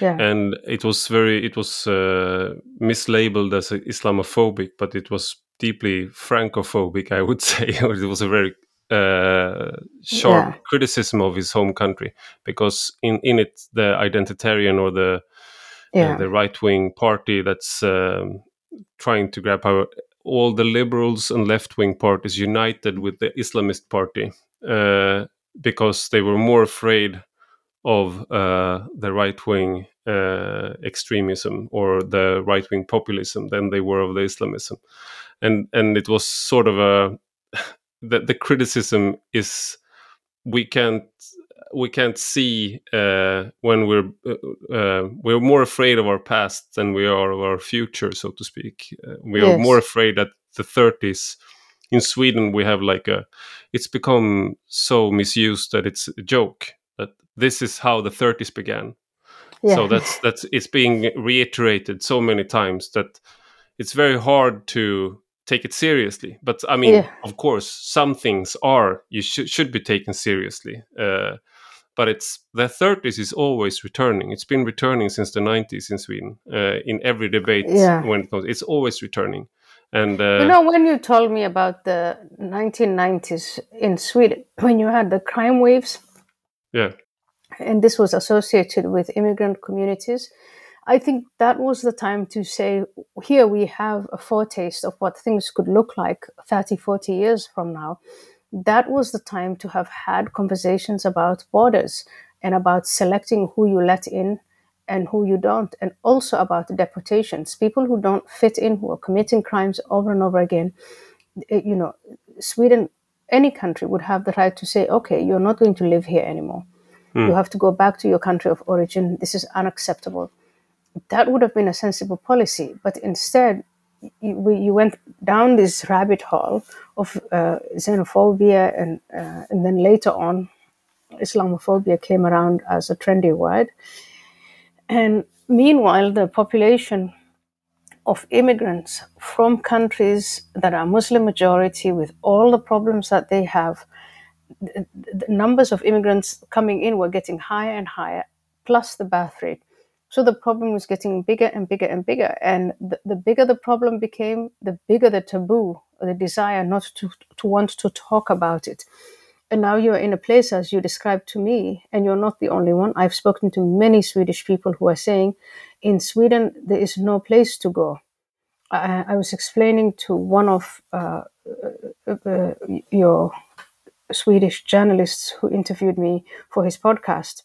Yeah. And it was very, it was uh, mislabeled as Islamophobic, but it was deeply Francophobic, I would say. It was a very uh, sharp yeah. criticism of his home country, because in, in it, the identitarian or the yeah. uh, the right-wing party that's um, trying to grab power, all the liberals and left-wing parties united with the Islamist party uh, because they were more afraid of uh, the right-wing uh, extremism or the right-wing populism than they were of the Islamism. And and it was sort of a... The, the criticism is we can't we can't see uh, when we're... Uh, uh, we're more afraid of our past than we are of our future, so to speak. Uh, we yes. are more afraid that the thirties... In Sweden, we have like a... It's become so misused that it's a joke. That this is how the thirties began. Yeah. So that's that's it's being reiterated so many times that it's very hard to take it seriously. But I mean, yeah. of course, some things are you sh- should be taken seriously. Uh, but it's the thirties is always returning. It's been returning since the nineties in Sweden. Uh, in every debate, yeah. when it comes, it's always returning. And uh, you know, when you told me about the nineteen nineties in Sweden, when you had the crime waves, yeah, and this was associated with immigrant communities, I think that was the time to say, here we have a foretaste of what things could look like thirty, forty years from now. That was the time to have had conversations about borders and about selecting who you let in and who you don't, and also about deportations. People who don't fit in, who are committing crimes over and over again. You know, Sweden, any country would have the right to say, okay, you're not going to live here anymore. Mm. You have to go back to your country of origin. This is unacceptable. That would have been a sensible policy, but instead you, you went down this rabbit hole of uh, xenophobia, and uh, and then later on, Islamophobia came around as a trendy word. And meanwhile, the population of immigrants from countries that are Muslim majority, with all the problems that they have, the, the numbers of immigrants coming in were getting higher and higher, plus the birth rate. So the problem was getting bigger and bigger and bigger. And the, the bigger the problem became, the bigger the taboo, the desire not to, to want to talk about it. And now you're in a place, as you described to me, and you're not the only one. I've spoken to many Swedish people who are saying, in Sweden, there is no place to go. I, I was explaining to one of uh, uh, uh, your Swedish journalists who interviewed me for his podcast.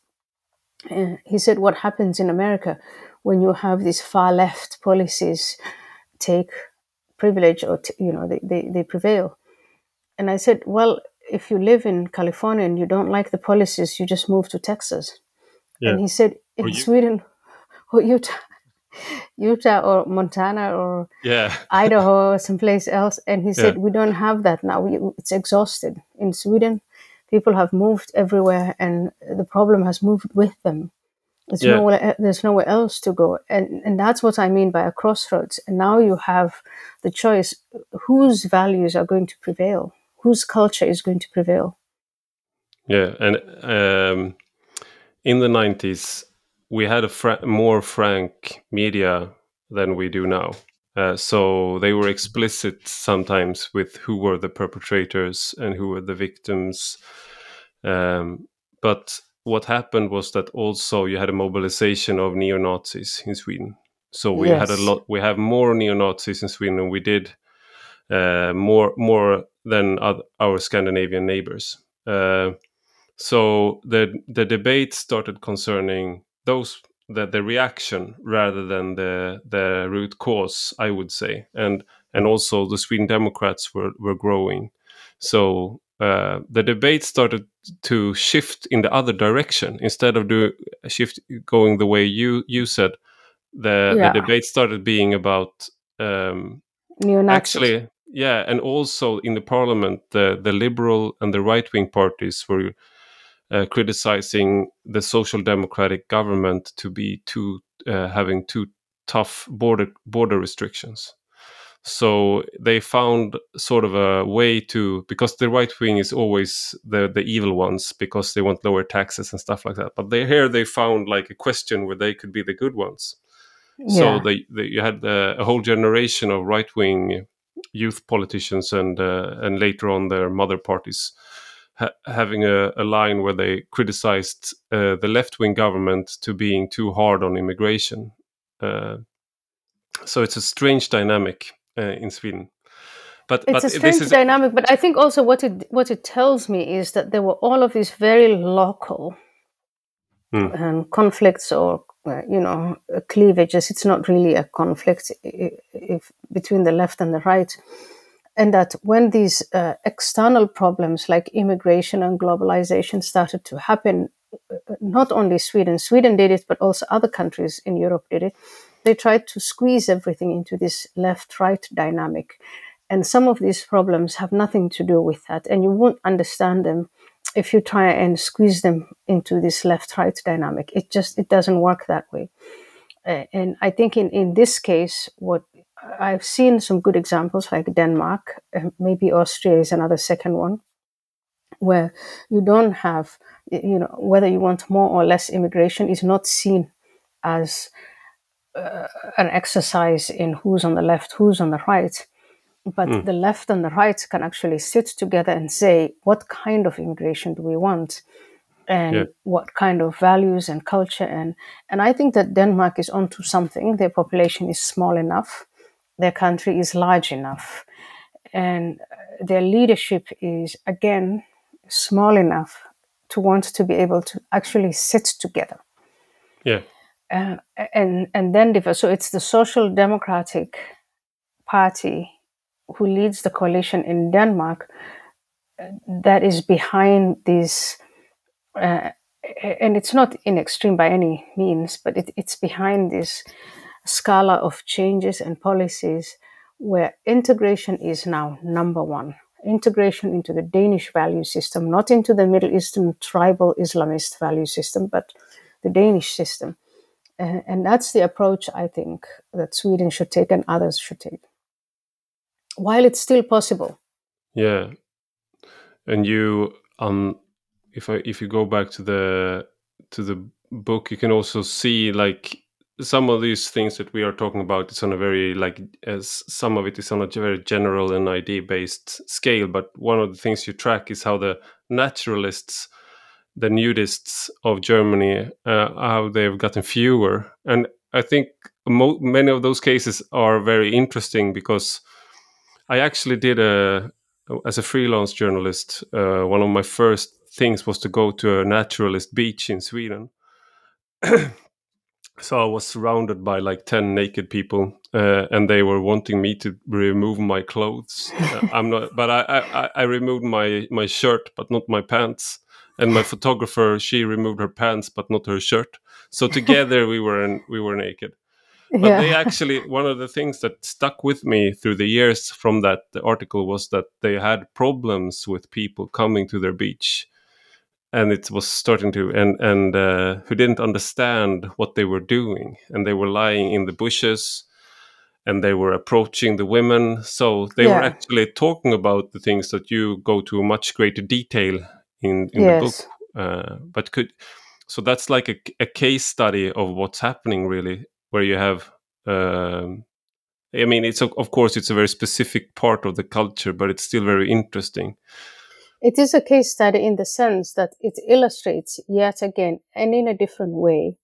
Uh, he said, what happens in America when you have these far left policies take privilege, or, t- you know, they, they, they prevail. And I said, well, if you live in California and you don't like the policies, you just move to Texas. Yeah. And he said, in or Sweden or Utah, Utah or Montana or yeah. Idaho or someplace else. And he said, yeah. we don't have that now. We, it's exhausted in Sweden. People have moved everywhere, and the problem has moved with them. It's yeah. nowhere, there's nowhere else to go. And, and that's what I mean by a crossroads. And now you have the choice, whose values are going to prevail? Whose culture is going to prevail? Yeah, and um, in the nineties, we had a fra- more frank media than we do now. Uh, so they were explicit sometimes with who were the perpetrators and who were the victims. Um, but what happened was that also you had a mobilization of neo-Nazis in Sweden. So we yes. had a lot. We have more neo-Nazis in Sweden than we did uh, more more than other, our Scandinavian neighbors. Uh, so the the debate started concerning those. The, the reaction rather than the the root cause, I would say, and and also the Sweden Democrats were were growing, so uh, the debate started to shift in the other direction instead of do shift going the way you you said. The, yeah. the debate started being about um, neo-Nazis. Actually, yeah, and also in the parliament, the the liberal and the right wing parties were. Uh, criticizing the social democratic government to be too uh, having too tough border border restrictions, so they found sort of a way to, because the right wing is always the the evil ones because they want lower taxes and stuff like that. But they, here they found like a question where they could be the good ones. Yeah. So they, they you had the, a whole generation of right wing youth politicians and uh, and later on their mother parties. Ha- having a, a line where they criticized uh, the left-wing government to being too hard on immigration. Uh, so it's a strange dynamic uh, in Sweden. But it's but a strange this is... dynamic, but I think also what it what it tells me is that there were all of these very local hmm. um, conflicts or uh, you know uh, cleavages. It's not really a conflict if, if between the left and the right. And that when these uh, external problems like immigration and globalization started to happen, not only Sweden, Sweden did it, but also other countries in Europe did it. They tried to squeeze everything into this left-right dynamic. And some of these problems have nothing to do with that. And you won't understand them if you try and squeeze them into this left-right dynamic. It just, it doesn't work that way. Uh, and I think in, in this case, what I've seen some good examples like Denmark, maybe Austria is another second one, where you don't have, you know, whether you want more or less immigration is not seen as uh, an exercise in who's on the left, who's on the right. But mm. the left and the right can actually sit together and say, what kind of immigration do we want? And yeah. what kind of values and culture? And, and I think that Denmark is onto something. Their population is small enough. Their country is large enough. And their leadership is, again, small enough to want to be able to actually sit together. Yeah. Uh, and, and then differ. So it's the Social Democratic Party who leads the coalition in Denmark that is behind these, uh, and it's not in extreme by any means, but it, it's behind this scala of changes and policies where integration is now number one. Integration into the Danish value system, not into the Middle Eastern tribal Islamist value system, but the Danish system. Uh, and that's the approach I think that Sweden should take and others should take, while it's still possible. Yeah. And you, um, if I, if you go back to the, to the book, you can also see like some of these things that we are talking about, it's on a very, like, as some of it is on a very general and idea-based scale. But one of the things you track is how the naturalists, the nudists of Germany, uh, how they've gotten fewer. And I think mo- many of those cases are very interesting because I actually did a, as a freelance journalist, uh, one of my first things was to go to a naturalist beach in Sweden. So I was surrounded by like ten naked people, uh, and they were wanting me to remove my clothes. Uh, I'm not, but I, I, I removed my, my shirt, but not my pants. And my photographer, she removed her pants, but not her shirt. So together we were in, we were naked. But yeah. They actually, one of the things that stuck with me through the years from that article was that they had problems with people coming to their beach, and it was starting to, and and uh, who didn't understand what they were doing, and they were lying in the bushes, and they were approaching the women. So they yeah. were actually talking about the things that you go to a much greater detail in in yes. the book. Uh, but could so that's like a, a case study of what's happening really. Where you have, um, I mean, it's of course it's a very specific part of the culture, but it's still very interesting. It is a case study in the sense that it illustrates yet again, and in a different way,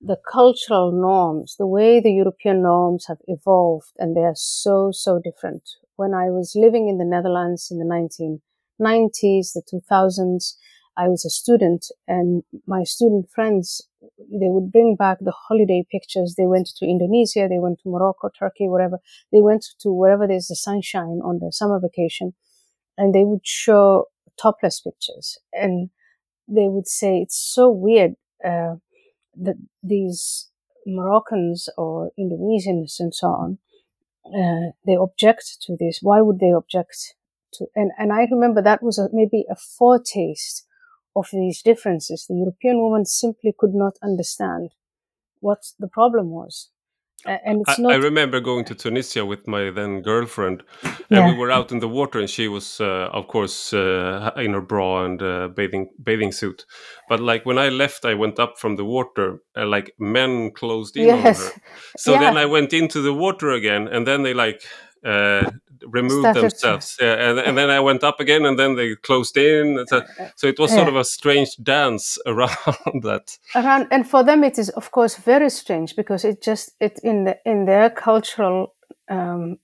the cultural norms, the way the European norms have evolved, and they are so, so different. When I was living in the Netherlands in the nineteen nineties, the two thousands, I was a student, and my student friends, they would bring back the holiday pictures. They went to Indonesia, they went to Morocco, Turkey, wherever. They went to wherever there's the sunshine on the summer vacation, and they would show topless pictures. And they would say, it's so weird uh, that these Moroccans or Indonesians and so on, uh, they object to this. Why would they object to? And, and I remember that was a, maybe a foretaste of these differences. The European woman simply could not understand what the problem was. Uh, and it's I, not... I remember going to Tunisia with my then girlfriend, and yeah. we were out in the water, and she was, uh, of course, uh, in her bra and uh, bathing bathing suit. But like when I left, I went up from the water, and like men closed in yes. on her. So yeah. then I went into the water again, and then they like uh, removed Started themselves. Yeah, and, and then I went up again, and then they closed in. So, so it was sort yeah. of a strange dance around that. Around, and for them, it is of course very strange because it just it in the in their cultural um,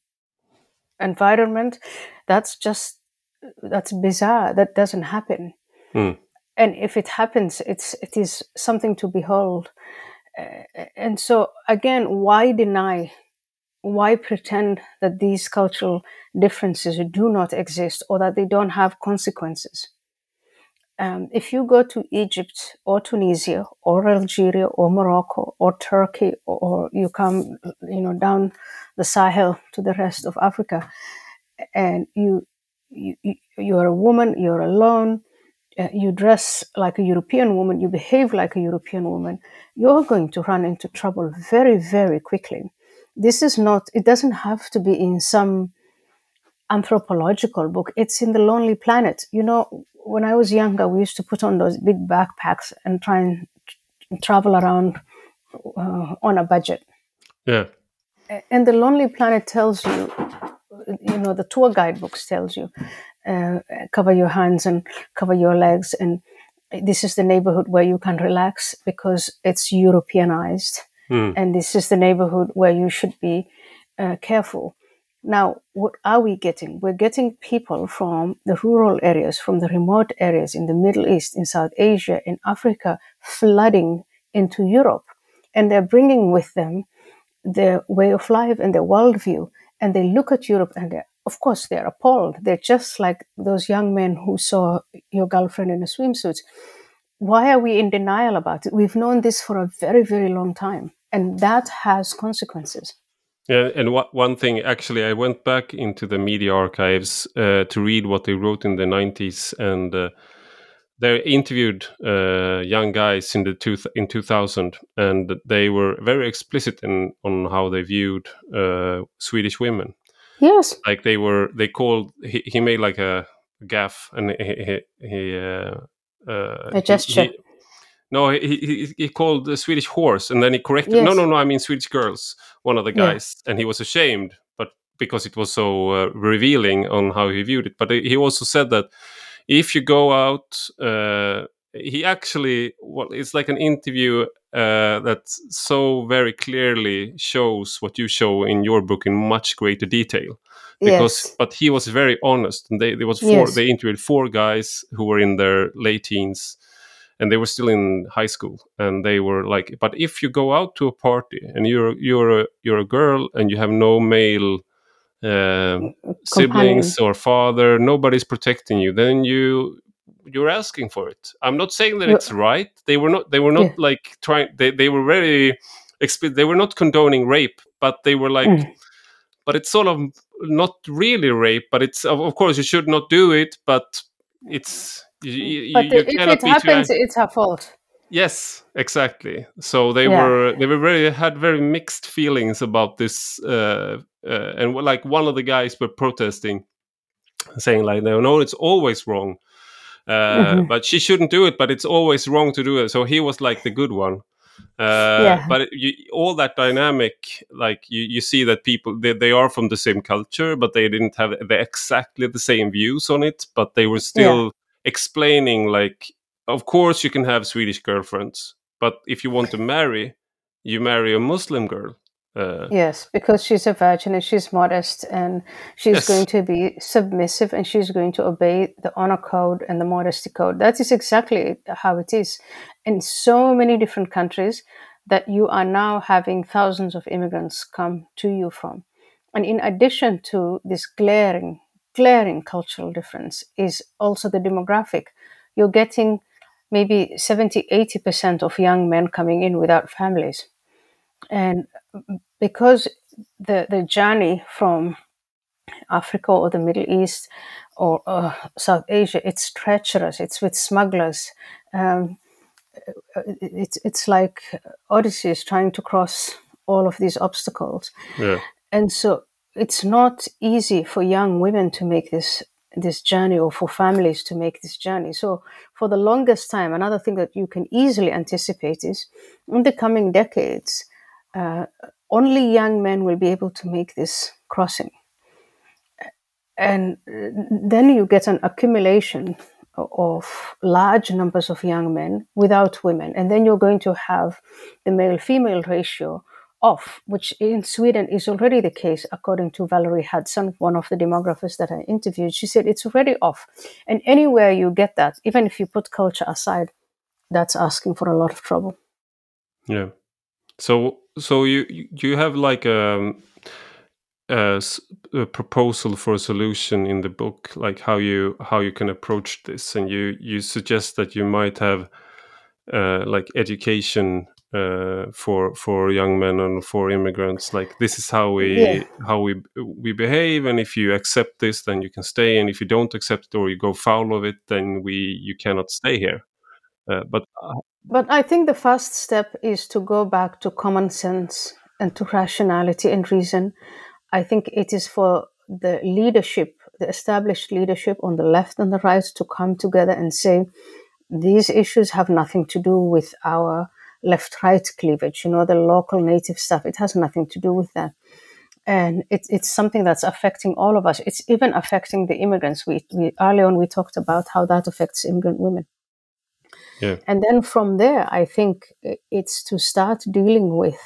environment, that's just that's bizarre. That doesn't happen. Mm. And if it happens, it's it is something to behold. Uh, and so again, why deny? Why pretend that these cultural differences do not exist or that they don't have consequences? Um, if you go to Egypt or Tunisia or Algeria or Morocco or Turkey, or you come, you know, down the Sahel to the rest of Africa, and you you you are a woman, you're alone, uh, you dress like a European woman, you behave like a European woman, you're going to run into trouble very, very quickly. This is not, it doesn't have to be in some anthropological book. It's in The Lonely Planet. You know, when I was younger, we used to put on those big backpacks and try and t- travel around uh, on a budget. Yeah. And the Lonely Planet tells you, you know, the tour guidebooks tells you, uh, cover your hands and cover your legs. And this is the neighborhood where you can relax because it's Europeanized. Mm. And this is the neighborhood where you should be uh, careful. Now, what are we getting? We're getting people from the rural areas, from the remote areas in the Middle East, in South Asia, in Africa, flooding into Europe. And they're bringing with them their way of life and their worldview. And they look at Europe and, of course, they're appalled. They're just like those young men who saw your girlfriend in a swimsuit. Why are we in denial about it? We've known this for a very, very long time. And that has consequences. Yeah, and w- one thing, actually, I went back into the media archives uh, to read what they wrote in the nineties, and uh, they interviewed uh, young guys in the two th- in two thousand, and they were very explicit in on how they viewed uh, Swedish women. Yes, like they were. They called. He, he made like a gaffe, and he he, he uh, uh, a gesture. He, he, No, he, he he called the Swedish horse, and then he corrected. Yes. No, no, no. I mean Swedish girls. One of the guys, yeah. And he was ashamed, but because it was so uh, revealing on how he viewed it. But he also said that if you go out, uh, he actually, well, it's like an interview uh, that so very clearly shows what you show in your book in much greater detail. Because, yes. But he was very honest, and they there was four. Yes. They interviewed four guys who were in their late teens. And they were still in high school, and they were like, "But if you go out to a party and you're you're a, you're a girl and you have no male uh, siblings or father, nobody's protecting you. Then you you're asking for it." I'm not saying that you're, it's right. They were not. They were not yeah. like trying. They they were very. Exp- they were not condoning rape, but they were like. Mm. But it's sort of not really rape. But it's of, of course you should not do it. But it's. You, but you, you if it happens, too... it's her fault. Yes, exactly. So they yeah. were they were very had very mixed feelings about this, uh, uh, and like one of the guys were protesting, saying like, "No, no, it's always wrong." Uh, mm-hmm. But she shouldn't do it. But it's always wrong to do it. So he was like the good one. Uh, yeah. But you, all that dynamic, like you, you see that people they, they are from the same culture, but they didn't have the, exactly the same views on it. But they were still. Yeah. Explaining, like, of course you can have Swedish girlfriends, but if you want to marry, you marry a Muslim girl. Uh, yes, because she's a virgin and she's modest and she's yes. going to be submissive and she's going to obey the honor code and the modesty code. That is exactly how it is in so many different countries that you are now having thousands of immigrants come to you from. And in addition to this glaring glaring cultural difference is also the demographic. You're getting maybe seventy, eighty percent of young men coming in without families. And because the, the journey from Africa or the Middle East or uh, South Asia, it's treacherous, it's with smugglers. Um, it's, it's like Odyssey is trying to cross all of these obstacles. Yeah. And so it's not easy for young women to make this this journey or for families to make this journey. So for the longest time, another thing that you can easily anticipate is in the coming decades, uh, only young men will be able to make this crossing. And then you get an accumulation of large numbers of young men without women. And then you're going to have the male-female ratio off, which in Sweden is already the case, according to Valerie Hudson, one of the demographers that I interviewed. She said it's already off. And anywhere you get that, even if you put culture aside, that's asking for a lot of trouble. Yeah. So so you, you have like a, a, a proposal for a solution in the book, like how you how you can approach this. And you, you suggest that you might have uh, like education Uh, for for young men and for immigrants, like this is how we yeah. how we we behave, and if you accept this, then you can stay, and if you don't accept it or you go foul of it, then we you cannot stay here. Uh, but uh, but I think the first step is to go back to common sense and to rationality and reason. I think it is for the leadership the established leadership on the left and the right to come together and say, these issues have nothing to do with our left-right cleavage, you know, the local native stuff. It has nothing to do with that. And it, it's something that's affecting all of us. It's even affecting the immigrants. We, we earlier on, we talked about how that affects immigrant women. Yeah. And then from there, I think it's to start dealing with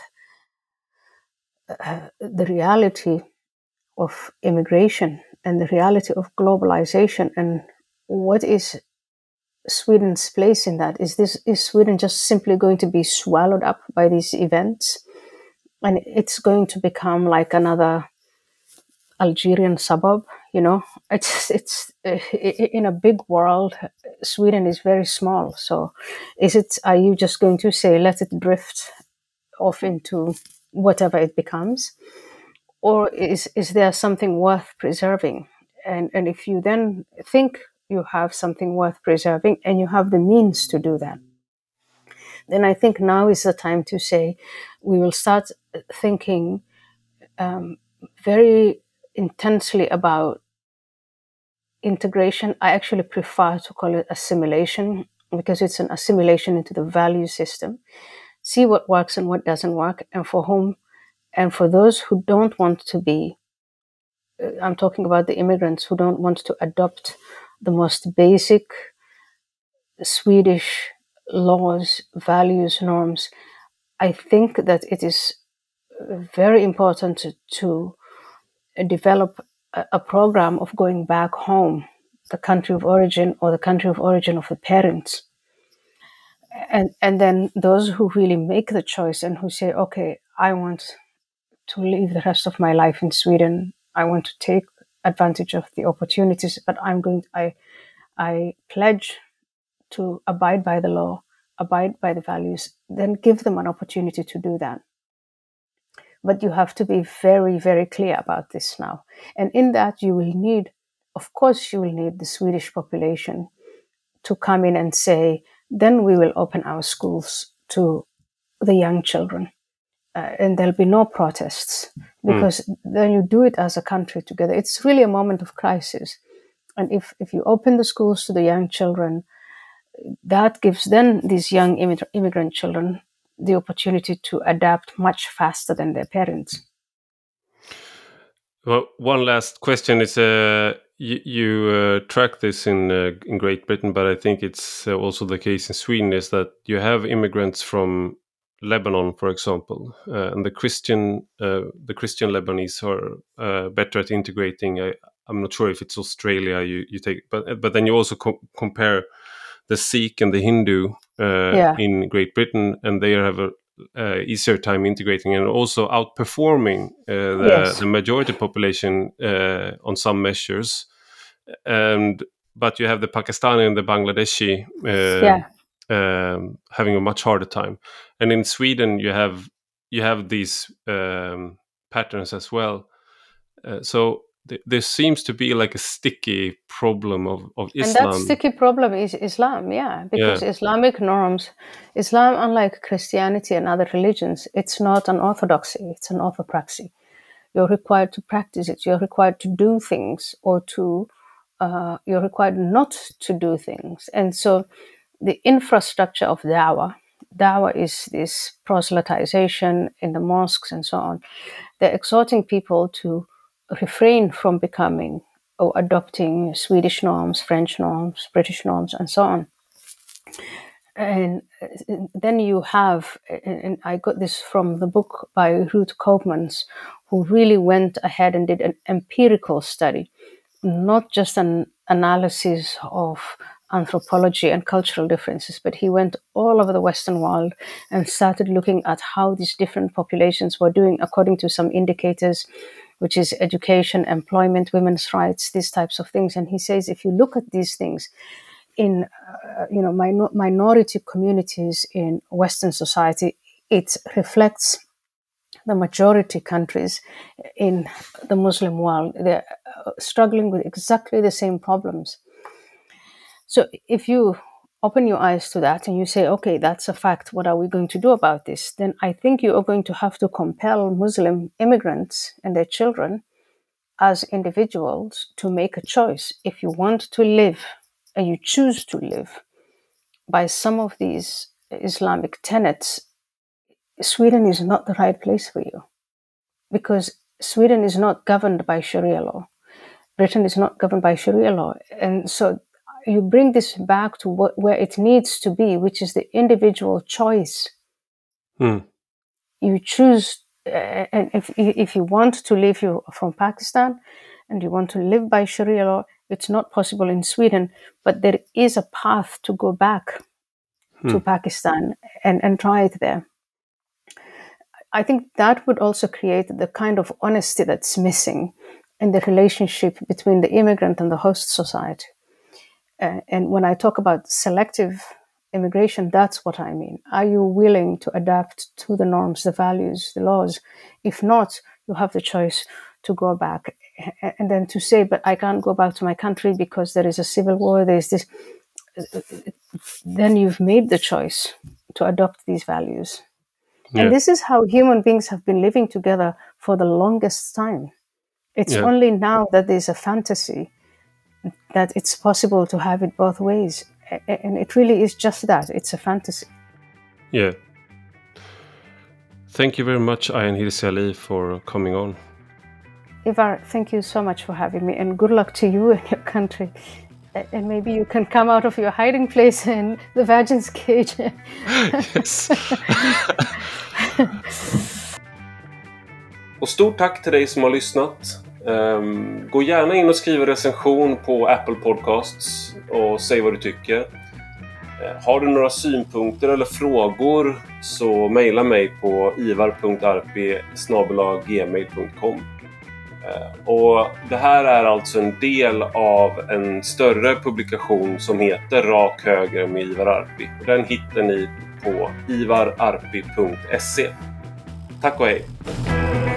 uh, the reality of immigration and the reality of globalization and what is Sweden's place in that. Is this is Sweden just simply going to be swallowed up by these events? And it's going to become like another Algerian suburb, you know. It's it's uh, in a big world. Sweden is very small. So, is it? Are you just going to say let it drift off into whatever it becomes, or is is there something worth preserving? And and if you then think you have something worth preserving and you have the means to do that, then I think now is the time to say we will start thinking um, very intensely about integration. I actually prefer to call it assimilation because it's an assimilation into the value system. See what works and what doesn't work, and for whom, and for those who don't want to be, I'm talking about the immigrants who don't want to adopt the most basic Swedish laws, values, norms. I think that it is very important to, to develop a, a program of going back home, the country of origin or the country of origin of the parents. And, and then those who really make the choice and who say, okay, I want to live the rest of my life in Sweden. I want to take advantage of the opportunities, but I'm going to, I, I pledge to abide by the law, abide by the values, then give them an opportunity to do that. But you have to be very, very clear about this now. And in that you will need, of course, you will need the Swedish population to come in and say, then we will open our schools to the young children. Uh, and there'll be no protests because mm. then you do it as a country together. It's really a moment of crisis. And if, if you open the schools to the young children, that gives then these young immig- immigrant children the opportunity to adapt much faster than their parents. Well, one last question is, uh, you, you uh, track this in uh, in Great Britain, but I think it's uh, also the case in Sweden, is that you have immigrants from Lebanon, for example, uh, and the Christian uh, the Christian Lebanese are uh, better at integrating. I, I'm not sure if it's Australia you, you take, but but then you also co- compare the Sikh and the Hindu uh, yeah. in Great Britain, and they have a uh, easier time integrating and also outperforming uh, the, yes. the majority population uh, on some measures. And but you have the Pakistani and the Bangladeshi uh, yeah. um, having a much harder time. And in Sweden, you have you have these um, patterns as well. Uh, so. There seems to be like a sticky problem of, of Islam. And that sticky problem is Islam, yeah. Because yeah. Islamic norms, Islam, unlike Christianity and other religions, it's not an orthodoxy, it's an orthopraxy. You're required to practice it. You're required to do things or to, uh, you're required not to do things. And so the infrastructure of dawah, dawah is this proselytization in the mosques and so on. They're exhorting people to refrain from becoming or adopting Swedish norms, French norms, British norms, and so on. And then you have, and I got this from the book by Ruth Koopmans, who really went ahead and did an empirical study, not just an analysis of anthropology and cultural differences, but he went all over the Western world and started looking at how these different populations were doing according to some indicators, which is education, employment, women's rights, these types of things. And he says, if you look at these things in, uh, you know, minor- minority communities in Western society, it reflects the majority countries in the Muslim world. They're struggling with exactly the same problems. So if you open your eyes to that and you say, okay, that's a fact, what are we going to do about this? Then I think you are going to have to compel Muslim immigrants and their children as individuals to make a choice. If you want to live and you choose to live by some of these Islamic tenets, Sweden is not the right place for you, because Sweden is not governed by Sharia law. Britain is not governed by Sharia law. And so you bring this back to what, where it needs to be, which is the individual choice. Hmm. You choose, uh, and if if you want to live, you from Pakistan, and you want to live by Sharia law, it's not possible in Sweden, but there is a path to go back hmm. to Pakistan and, and try it there. I think that would also create the kind of honesty that's missing in the relationship between the immigrant and the host society. Uh, and when I talk about selective immigration, that's what I mean. Are you willing to adapt to the norms, the values, the laws? If not, you have the choice to go back. And then to say, but I can't go back to my country because there is a civil war, there's this. Then you've made the choice to adopt these values. Yeah. And this is how human beings have been living together for the longest time. It's yeah. only now that there's a fantasy that it's possible to have it both ways. And it really is just that. It's a fantasy. Yeah. Thank you very much, Ayaan Hirsi Ali, for coming on. Ivar, thank you so much for having me, and good luck to you and your country. And maybe you can come out of your hiding place in the Virgin's cage. Yes. Och stort tack till dig som har lyssnat. Um, gå gärna in och skriv recension på Apple Podcasts och säg vad du tycker. Uh, har du några synpunkter eller frågor så mejla mig på ivar punkt arpi snabel-a gmail punkt com. Och det här är alltså en del av en större publikation som heter Rak höger med Ivar Arpi. Den hittar ni på ivar arpi punkt se. Tack och hej!